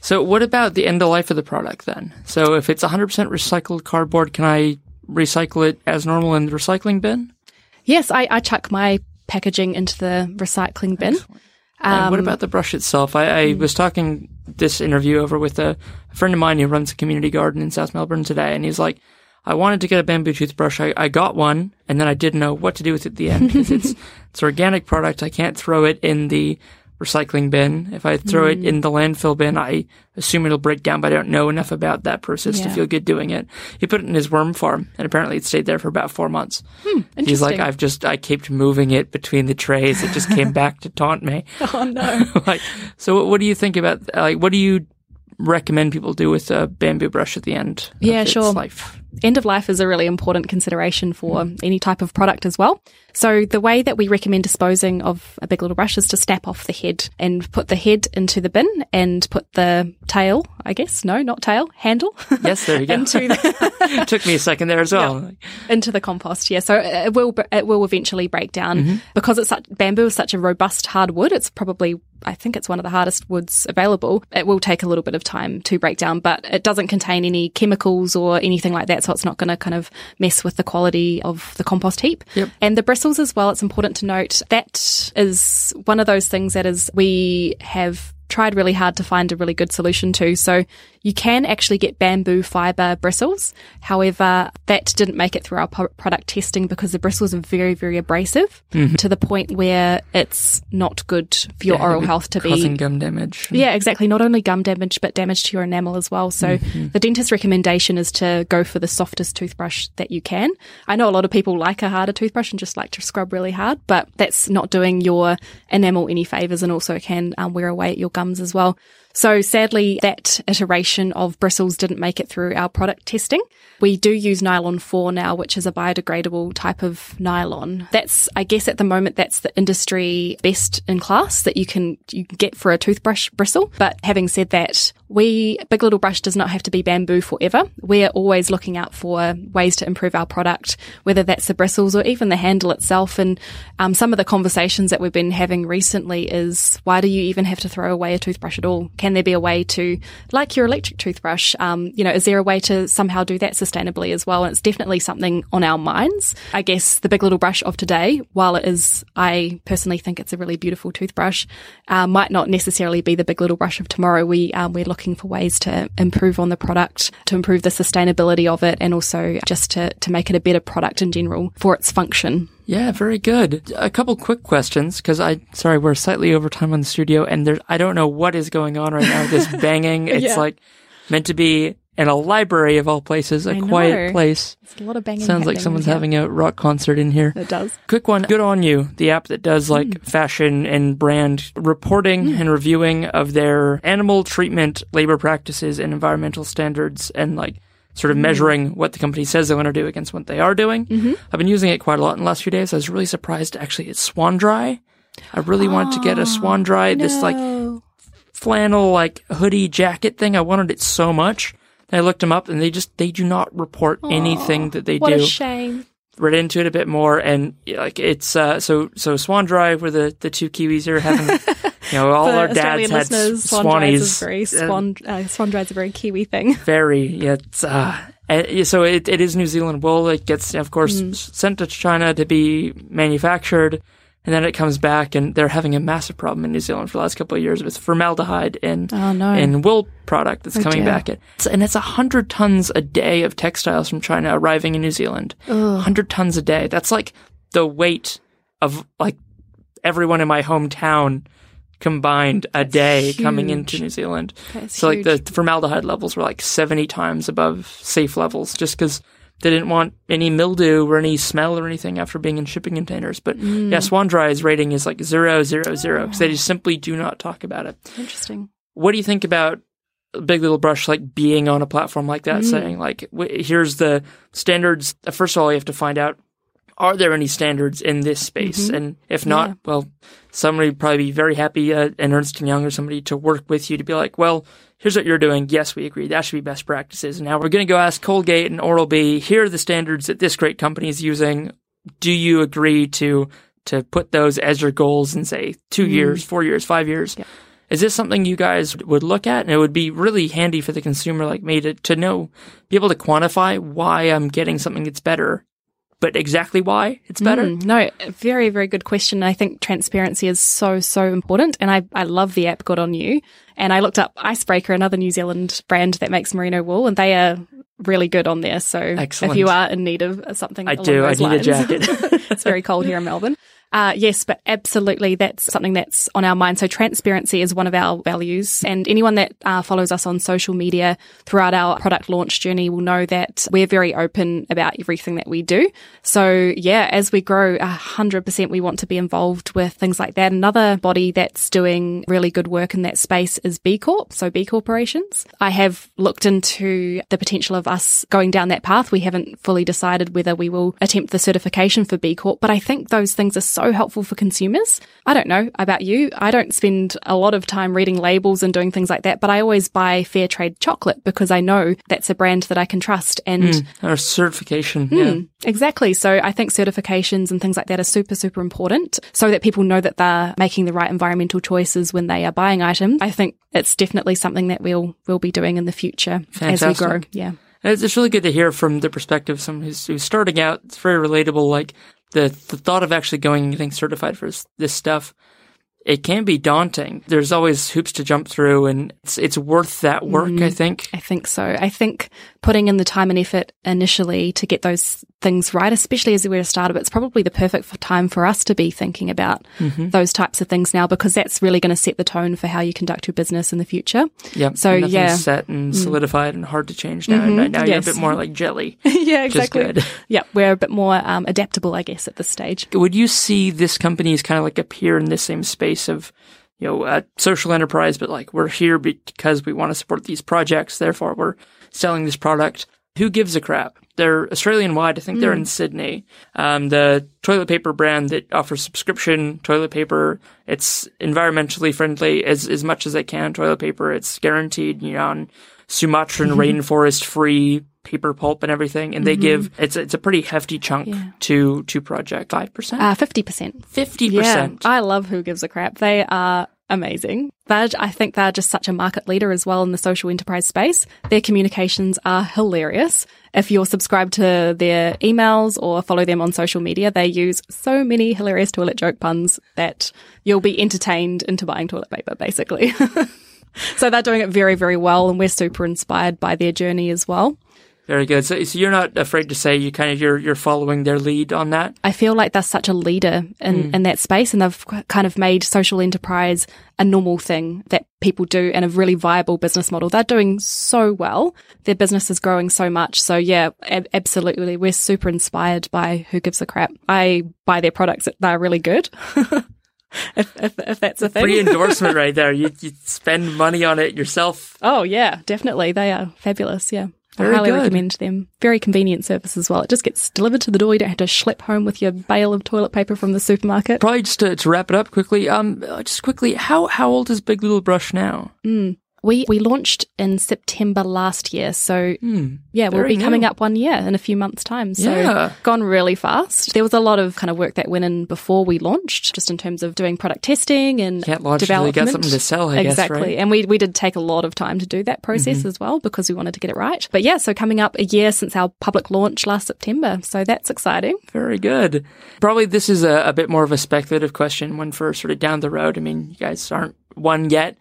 So what about the end of life of the product then? So if it's one hundred percent recycled cardboard, can I recycle it as normal in the recycling bin? Yes, I, I chuck my packaging into the recycling bin. Excellent. Um, and what about the brush itself? I, I was talking this interview over with a, a friend of mine who runs a community garden in South Melbourne today, and he's like, I wanted to get a bamboo toothbrush. I, I got one, and then I didn't know what to do with it at the end. It's, it's it's organic product. I can't throw it in the recycling bin. If I throw mm. it in the landfill bin, I assume it'll break down, but I don't know enough about that process yeah. to feel good doing it. He put it in his worm farm, and apparently it stayed there for about four months. Hmm, He's like, I've just, I kept moving it between the trays. It just came back to taunt me. Oh, no. Like, so what do you think about, like, what do you recommend people do with a bamboo brush at the end of yeah, its sure. life? End of life is a really important consideration for mm. any type of product as well. So the way that we recommend disposing of a Big Little Brush is to snap off the head and put the head into the bin and put the tail, I guess, no, not tail, handle. Yes, there you go. into the Took me a second there as well. Yeah, into the compost, yeah. So it will it will eventually break down. Mm-hmm. Because it's such, bamboo is such a robust hard wood, it's probably, I think it's one of the hardest woods available. It will take a little bit of time to break down, but it doesn't contain any chemicals or anything like that, so it's not going to kind of mess with the quality of the compost heap. Yep. And the bristles as well, it's important to note, that is one of those things that is we have tried really hard to find a really good solution to. So you can actually get bamboo fibre bristles. However, that didn't make it through our product testing because the bristles are very, very abrasive mm-hmm. to the point where it's not good for your yeah, oral health to causing be... causing gum damage. Yeah, exactly. Not only gum damage, but damage to your enamel as well. So mm-hmm. the dentist's recommendation is to go for the softest toothbrush that you can. I know a lot of people like a harder toothbrush and just like to scrub really hard, but that's not doing your enamel any favours, and also can um, wear away at your gums as well. So sadly, that iteration of bristles didn't make it through our product testing. We do use nylon four now, which is a biodegradable type of nylon. That's, I guess at the moment, that's the industry best in class that you can, you can get for a toothbrush bristle. But having said that, we, Big Little Brush does not have to be bamboo forever. We are always looking out for ways to improve our product, whether that's the bristles or even the handle itself. And um, some of the conversations that we've been having recently is, why do you even have to throw away a toothbrush at all? Can there be a way to, like your electric toothbrush, um, you know, is there a way to somehow do that sustainably as well? And it's definitely something on our minds. I guess the Big Little Brush of today, while it is, I personally think it's a really beautiful toothbrush, uh, might not necessarily be the Big Little Brush of tomorrow. We, um, we're looking looking for ways to improve on the product, to improve the sustainability of it, and also just to, to make it a better product in general for its function. Yeah, very good. A couple quick questions, because I, sorry, we're slightly over time on the studio, and there, I don't know what is going on right now with this banging. It's yeah. like meant to be in a library of all places, a quiet place. It's a lot of banging. Sounds like someone's yeah. having a rock concert in here. It does. Quick one, Good On You, the app that does like mm. fashion and brand reporting mm. and reviewing of their animal treatment, labor practices, and environmental standards, and like sort of mm. measuring what the company says they want to do against what they are doing. Mm-hmm. I've been using it quite a lot in the last few days. I was really surprised, actually, it's Swanndri. I really oh, wanted to get a Swanndri, no. this like flannel like hoodie jacket thing. I wanted it so much. I looked them up, and they just, they do not report Aww, anything that they what do. What a shame. Read into it a bit more, and like it's, uh, so, so Swanndri were the, the two Kiwis here having, you know, all For our dads Australian had Swannies. Swanndri uh, Swan is a very Kiwi thing. Very, yeah. It's, uh, so it, it is New Zealand wool. It gets, of course, mm. sent to China to be manufactured. And then it comes back, and they're having a massive problem in New Zealand for the last couple of years with formaldehyde in, oh, no. in wool product that's oh, coming dear. back. It's, and it's one hundred tons a day of textiles from China arriving in New Zealand. Ugh. one hundred tons a day. That's like the weight of like everyone in my hometown combined a that's day huge. coming into New Zealand. That's so huge. Like the formaldehyde levels were like seventy times above safe levels just because They didn't want any mildew or any smell or anything after being in shipping containers. But mm. yeah, Swanndri's rating is like zero, zero, zero because they just simply do not talk about it. Interesting. What do you think about Big Little Brush like being on a platform like that, mm. saying like, w- here's the standards? First of all, you have to find out, are there any standards in this space? Mm-hmm. And if not, yeah. well, somebody would probably be very happy, uh, and Ernst and Young or somebody to work with you to be like, well, here's what you're doing. Yes, we agree. That should be best practices. Now we're going to go ask Colgate and Oral-B, here are the standards that this great company is using. Do you agree to to put those as your goals in, say, two mm. years, four years, five years? Yeah. Is this something you guys would look at? And it would be really handy for the consumer like me to, to know, be able to quantify why I'm getting something that's better. But exactly why it's better? Mm, no, very, very good question. I think transparency is so, so important. And I, I love the app Good On You. And I looked up Icebreaker, another New Zealand brand that makes merino wool, and they are really good on there. So Excellent. If you are in need of something I along do, those I lines, need a jacket. It's very cold here in Melbourne. Uh, yes, but absolutely, that's something that's on our mind. So transparency is one of our values, and anyone that uh, follows us on social media throughout our product launch journey will know that we're very open about everything that we do. So yeah, as we grow, one hundred percent we want to be involved with things like that. Another body that's doing really good work in that space is B Corp, so B Corporations. I have looked into the potential of us going down that path. We haven't fully decided whether we will attempt the certification for B Corp, but I think those things are so so helpful for consumers. I don't know about you. I don't spend a lot of time reading labels and doing things like that, but I always buy fair trade chocolate because I know that's a brand that I can trust. And mm, our certification. Mm, yeah. Exactly. So I think certifications and things like that are super, super important so that people know that they're making the right environmental choices when they are buying items. I think it's definitely something that we'll, we'll be doing in the future Fantastic. As we grow. Yeah. It's really good to hear from the perspective of someone who's, who's starting out. It's very relatable. Like, The, the thought of actually going and getting certified for this, this stuff, it can be daunting. There's always hoops to jump through, and it's, it's worth that work, mm, I think. I think so. I think putting in the time and effort initially to get those things right, especially as we're a startup, it's probably the perfect time for us to be thinking about mm-hmm. those types of things now, because that's really going to set the tone for how you conduct your business in the future. Yep. So, yeah. Nothing's set and solidified mm-hmm. and hard to change now. Mm-hmm. And now yes. you're a bit more like jelly. Yeah, exactly. Which is good. Yeah, we're a bit more um, adaptable, I guess, at this stage. Would you see this company as kind of like a peer in this same space of, you know, a social enterprise, but like we're here because we want to support these projects, therefore we're selling this product? Who Gives a Crap? They're Australian-wide. I think mm. they're in Sydney. Um, the toilet paper brand that offers subscription toilet paper. It's environmentally friendly as, as much as they can. Toilet paper, it's guaranteed, you know, on Sumatran mm-hmm. rainforest-free paper pulp and everything. And they mm-hmm. give, it's it's a pretty hefty chunk yeah. to, to project. five percent? Uh, fifty percent. fifty percent. Yeah. I love Who Gives a Crap. They are amazing. They're, I think they're just such a market leader as well in the social enterprise space. Their communications are hilarious. If you're subscribed to their emails or follow them on social media, they use so many hilarious toilet joke puns that you'll be entertained into buying toilet paper, basically. So they're doing it very, very well, and we're super inspired by their journey as well. Very good. So, so you're not afraid to say you kind of you're you're following their lead on that? I feel like they're such a leader in, mm. in that space, and they've kind of made social enterprise a normal thing that people do, and a really viable business model. They're doing so well. Their business is growing so much. So yeah, ab- absolutely. We're super inspired by Who Gives a Crap. I buy their products. They're really good. If, if, if that's a thing. Free endorsement right there. You, you spend money on it yourself. Oh yeah, definitely. They are fabulous. Yeah. Very I highly good. recommend them. Very convenient service as well. It just gets delivered to the door. You don't have to schlep home with your bale of toilet paper from the supermarket. Probably just to, to wrap it up quickly, um, just quickly, how, how old is Big Little Brush now? Mm. We we launched in September last year, so mm, yeah, we'll be new. coming up one year in a few months' time. So yeah. Gone really fast. There was a lot of kind of work that went in before we launched, just in terms of doing product testing and Can't launch development. You got something to sell, I exactly. guess, right? And we we did take a lot of time to do that process mm-hmm. as well, because we wanted to get it right. But yeah, so coming up a year since our public launch last September, so that's exciting. Very good. Probably this is a, a bit more of a speculative question, one for sort of down the road. I mean, you guys aren't one yet.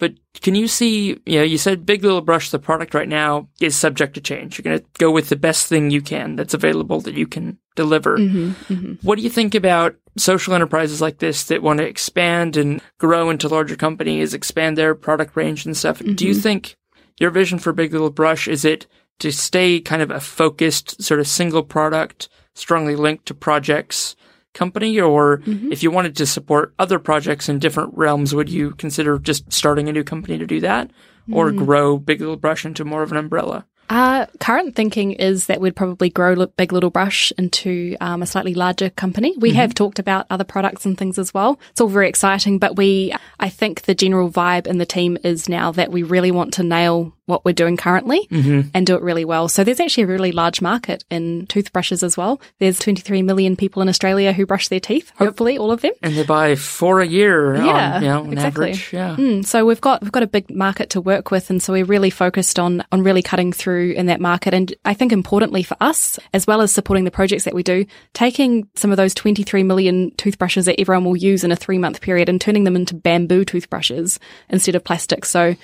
But can you see, you know, you said Big Little Brush, the product right now, is subject to change. You're going to go with the best thing you can that's available that you can deliver. Mm-hmm, mm-hmm. What do you think about social enterprises like this that want to expand and grow into larger companies, expand their product range and stuff? Mm-hmm. Do you think your vision for Big Little Brush, is it to stay kind of a focused sort of single product, strongly linked to projects company, or mm-hmm. if you wanted to support other projects in different realms, would you consider just starting a new company to do that, or mm-hmm. grow Big Little Brush into more of an umbrella? Our current thinking is that we'd probably grow Big Little Brush into um, a slightly larger company. We mm-hmm. have talked about other products and things as well. It's all very exciting, but we, I think the general vibe in the team is now that we really want to nail what we're doing currently mm-hmm. and do it really well. So there's actually a really large market in toothbrushes as well. There's twenty-three million people in Australia who brush their teeth, hopefully all of them. And they buy four a year yeah, on, you know, an exactly. average. Yeah. Mm, so we've got we've got a big market to work with, and so we're really focused on on really cutting through in that market. And I think importantly for us, as well as supporting the projects that we do, taking some of those twenty-three million toothbrushes that everyone will use in a three-month period and turning them into bamboo toothbrushes instead of plastic. So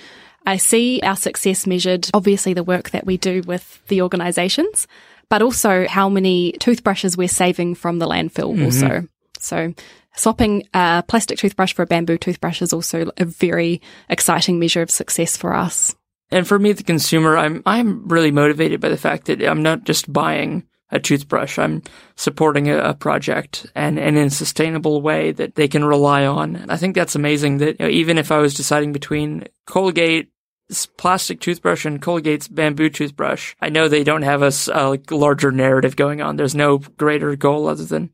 I see our success measured, obviously, the work that we do with the organisations, but also how many toothbrushes we're saving from the landfill mm-hmm. also. So swapping a plastic toothbrush for a bamboo toothbrush is also a very exciting measure of success for us. And for me, the consumer, I'm I'm really motivated by the fact that I'm not just buying a toothbrush. I'm supporting a, a project and, and in a sustainable way that they can rely on. And I think that's amazing that, you know, even if I was deciding between Colgate plastic toothbrush and Colgate's bamboo toothbrush, I know they don't have a, a larger narrative going on. There's no greater goal other than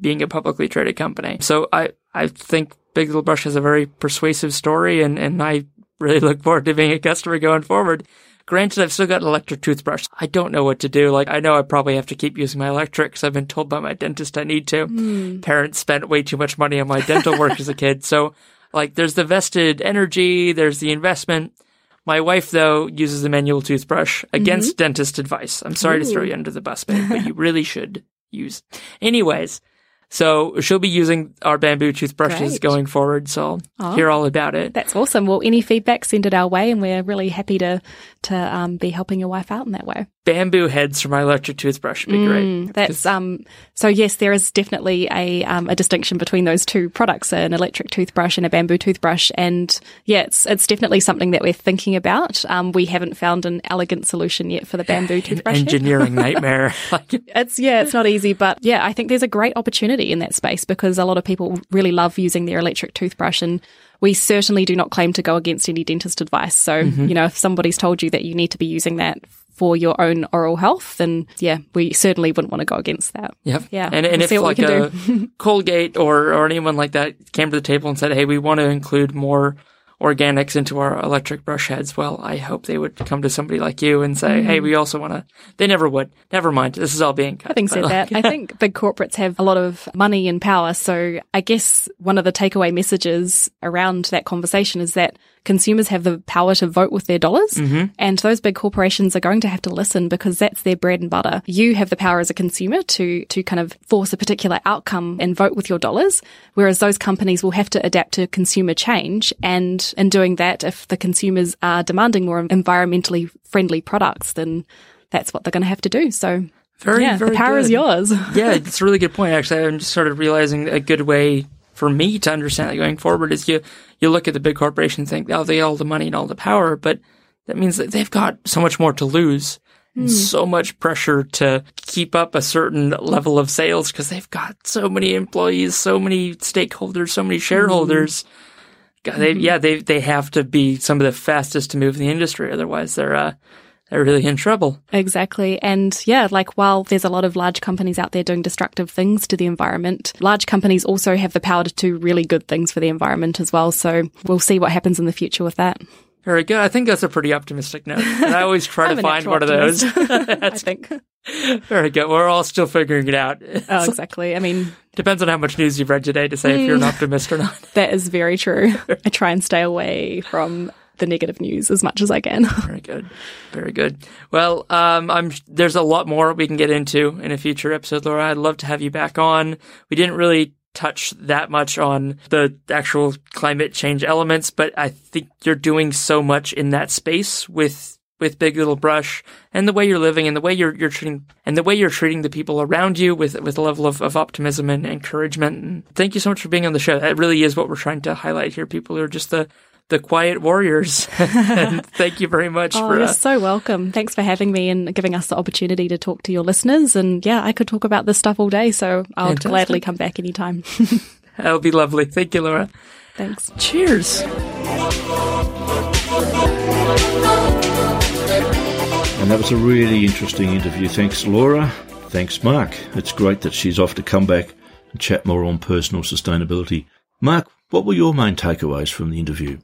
being a publicly traded company. So I, I think Big Little Brush has a very persuasive story, and, and I really look forward to being a customer going forward. Granted, I've still got an electric toothbrush. I don't know what to do. Like, I know I probably have to keep using my electric because I've been told by my dentist I need to. Mm. Parents spent way too much money on my dental work as a kid. So, like, there's the vested energy, there's the investment. My wife, though, uses a manual toothbrush against mm-hmm. dentist advice. I'm sorry Ooh. to throw you under the bus, babe, but you really should use. Anyways, so she'll be using our bamboo toothbrushes Great. going forward, so I'll oh, hear all about it. That's awesome. Well, any feedback, send it our way, and we're really happy to, to um, be helping your wife out in that way. Bamboo heads for my electric toothbrush would be mm, great. That's um. So yes, there is definitely a um, a distinction between those two products, an electric toothbrush and a bamboo toothbrush. And yeah, it's it's definitely something that we're thinking about. Um, we haven't found an elegant solution yet for the bamboo toothbrush. An engineering nightmare. It's yeah, it's not easy, but yeah, I think there's a great opportunity in that space because a lot of people really love using their electric toothbrush, and we certainly do not claim to go against any dentist advice. So mm-hmm. you know, if somebody's told you that you need to be using that for your own oral health, then yeah, we certainly wouldn't want to go against that. Yep. Yeah. And, and if like a Colgate or, or anyone like that came to the table and said, hey, we want to include more organics into our electric brush heads, well, I hope they would come to somebody like you and say, mm. hey, we also want to, they never would. Never mind. This is all being cut. Having said like, that, I think big corporates have a lot of money and power. So I guess one of the takeaway messages around that conversation is that consumers have the power to vote with their dollars, mm-hmm. and those big corporations are going to have to listen because that's their bread and butter. You have the power as a consumer to to kind of force a particular outcome and vote with your dollars, whereas those companies will have to adapt to consumer change. And in doing that, if the consumers are demanding more environmentally friendly products, then that's what they're going to have to do. So very, yeah, very the power good. is yours. Yeah, it's a really good point, actually. I'm just sort of realizing a good way for me to understand that going forward is you you look at the big corporations and think, oh, they have all the money and all the power, but that means that they've got so much more to lose mm. and so much pressure to keep up a certain level of sales because they've got so many employees, so many stakeholders, so many shareholders. Mm. God, they, yeah, they they have to be some of the fastest to move in the industry. Otherwise, they're uh, they're really in trouble. Exactly. And yeah, like while there's a lot of large companies out there doing destructive things to the environment, large companies also have the power to do really good things for the environment as well. So we'll see what happens in the future with that. Very good. I think that's a pretty optimistic note. And I always try to find one optimist. of those. I think. Very good. We're all still figuring it out. Oh, exactly. I mean, depends on how much news you've read today to say mm, if you're an optimist or not. That is very true. I try and stay away from the negative news as much as I can. Very good. Very good. Well, um, I'm, there's a lot more we can get into in a future episode, Laura. I'd love to have you back on. We didn't really touch that much on the actual climate change elements, but I think you're doing so much in that space with with Big Little Brush and the way you're living and the way you're you're treating and the way you're treating the people around you with with a level of, of optimism and encouragement. And thank you so much for being on the show. That really is what we're trying to highlight here. People who are just the the Quiet Warriors. And thank you very much. oh, for you're uh, so welcome. Thanks for having me and giving us the opportunity to talk to your listeners. And yeah, I could talk about this stuff all day, so I'll fantastic. gladly come back anytime. That'll be lovely. Thank you, Laura. Thanks. Cheers. And that was a really interesting interview. Thanks, Laura. Thanks, Mark. It's great that she's off to come back and chat more on personal sustainability. Mark, what were your main takeaways from the interview?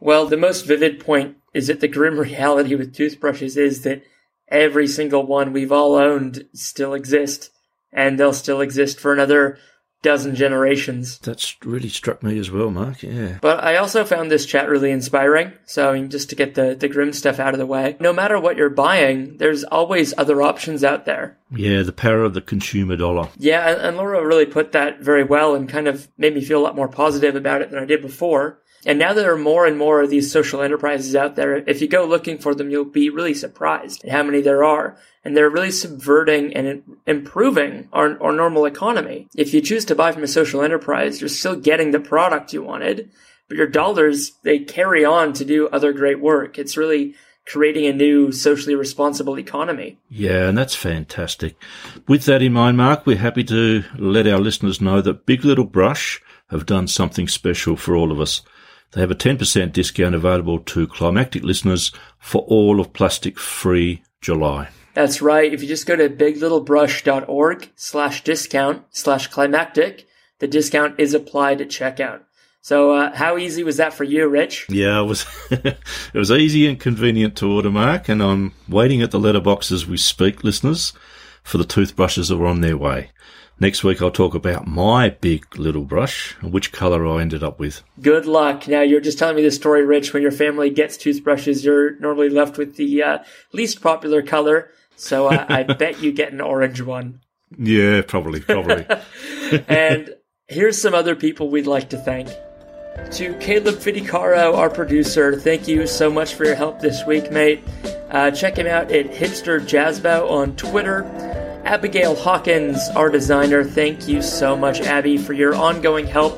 Well, the most vivid point is that the grim reality with toothbrushes is that every single one we've all owned still exists, and they'll still exist for another dozen generations. That's really struck me as well, Mark, yeah. But I also found this chat really inspiring. So I mean, just to get the, the grim stuff out of the way, no matter what you're buying, there's always other options out there. Yeah, the power of the consumer dollar. Yeah, and, and Laura really put that very well and kind of made me feel a lot more positive about it than I did before. And now there are more and more of these social enterprises out there. If you go looking for them, you'll be really surprised at how many there are. And they're really subverting and improving our, our normal economy. If you choose to buy from a social enterprise, you're still getting the product you wanted, but your dollars, they carry on to do other great work. It's really creating a new socially responsible economy. Yeah, and that's fantastic. With that in mind, Mark, we're happy to let our listeners know that Big Little Brush have done something special for all of us. They have a ten percent discount available to Climactic listeners for all of Plastic Free July. That's right. If you just go to biglittlebrush.org slash discount slash Climactic, the discount is applied at checkout. So uh, how easy was that for you, Rich? Yeah, it was it was easy and convenient to order, Mark, and I'm waiting at the letterbox as we speak, listeners, for the toothbrushes that are on their way. Next week, I'll talk about my big little brush and which colour I ended up with. Good luck. Now, you're just telling me this story, Rich. When your family gets toothbrushes, you're normally left with the uh, least popular colour. So uh, I bet you get an orange one. Yeah, probably, probably. And here's some other people we'd like to thank. To Caleb Fidecaro, our producer, thank you so much for your help this week, mate. Uh, check him out at HipsterJazbo on Twitter. Abigail Hawkins, our designer, thank you so much, Abby, for your ongoing help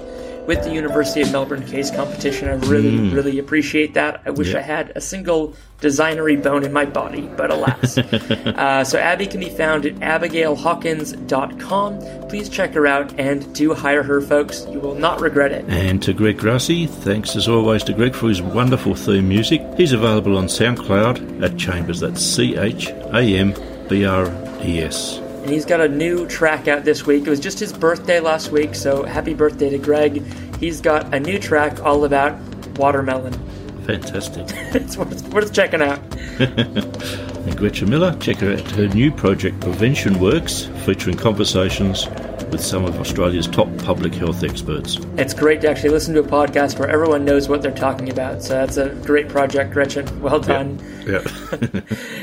with the University of Melbourne case competition. I really, mm. really appreciate that. I wish yep. I had a single designery bone in my body, but alas. uh, so Abby can be found at abigail hawkins dot com. Please check her out and do hire her, folks. You will not regret it. And to Greg Grassi, thanks as always to Greg for his wonderful theme music. He's available on SoundCloud at Chambers, that's C H A M B R E S. And he's got a new track out this week. It was just his birthday last week, so happy birthday to Greg. He's got a new track all about watermelon. Fantastic. It's worth, worth checking out. And Gretchen Miller, check her out her new project Prevention Works, featuring conversations with some of Australia's top public health experts. It's great to actually listen to a podcast where everyone knows what they're talking about. So that's a great project, Gretchen. Well done. Yep. Yep.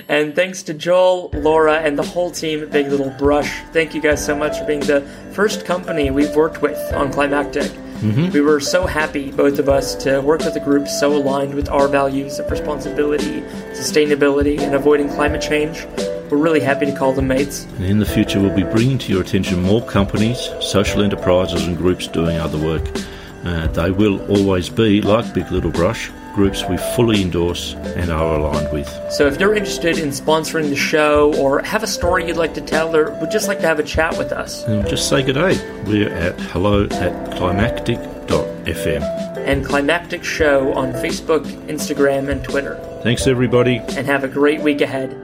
And thanks to Joel, Laura, and the whole team at Big Little Brush. Thank you guys so much for being the first company we've worked with on Climactic. Mm-hmm. We were so happy, both of us, to work with a group so aligned with our values of responsibility, sustainability, and avoiding climate change. We're really happy to call them mates. And in the future, we'll be bringing to your attention more companies, social enterprises and groups doing other work. Uh, they will always be, like Big Little Brush, groups we fully endorse and are aligned with. So if you're interested in sponsoring the show or have a story you'd like to tell or would just like to have a chat with us, and just say good day. We're at hello at climactic dot f m. And Climactic Show on Facebook, Instagram and Twitter. Thanks, everybody. And have a great week ahead.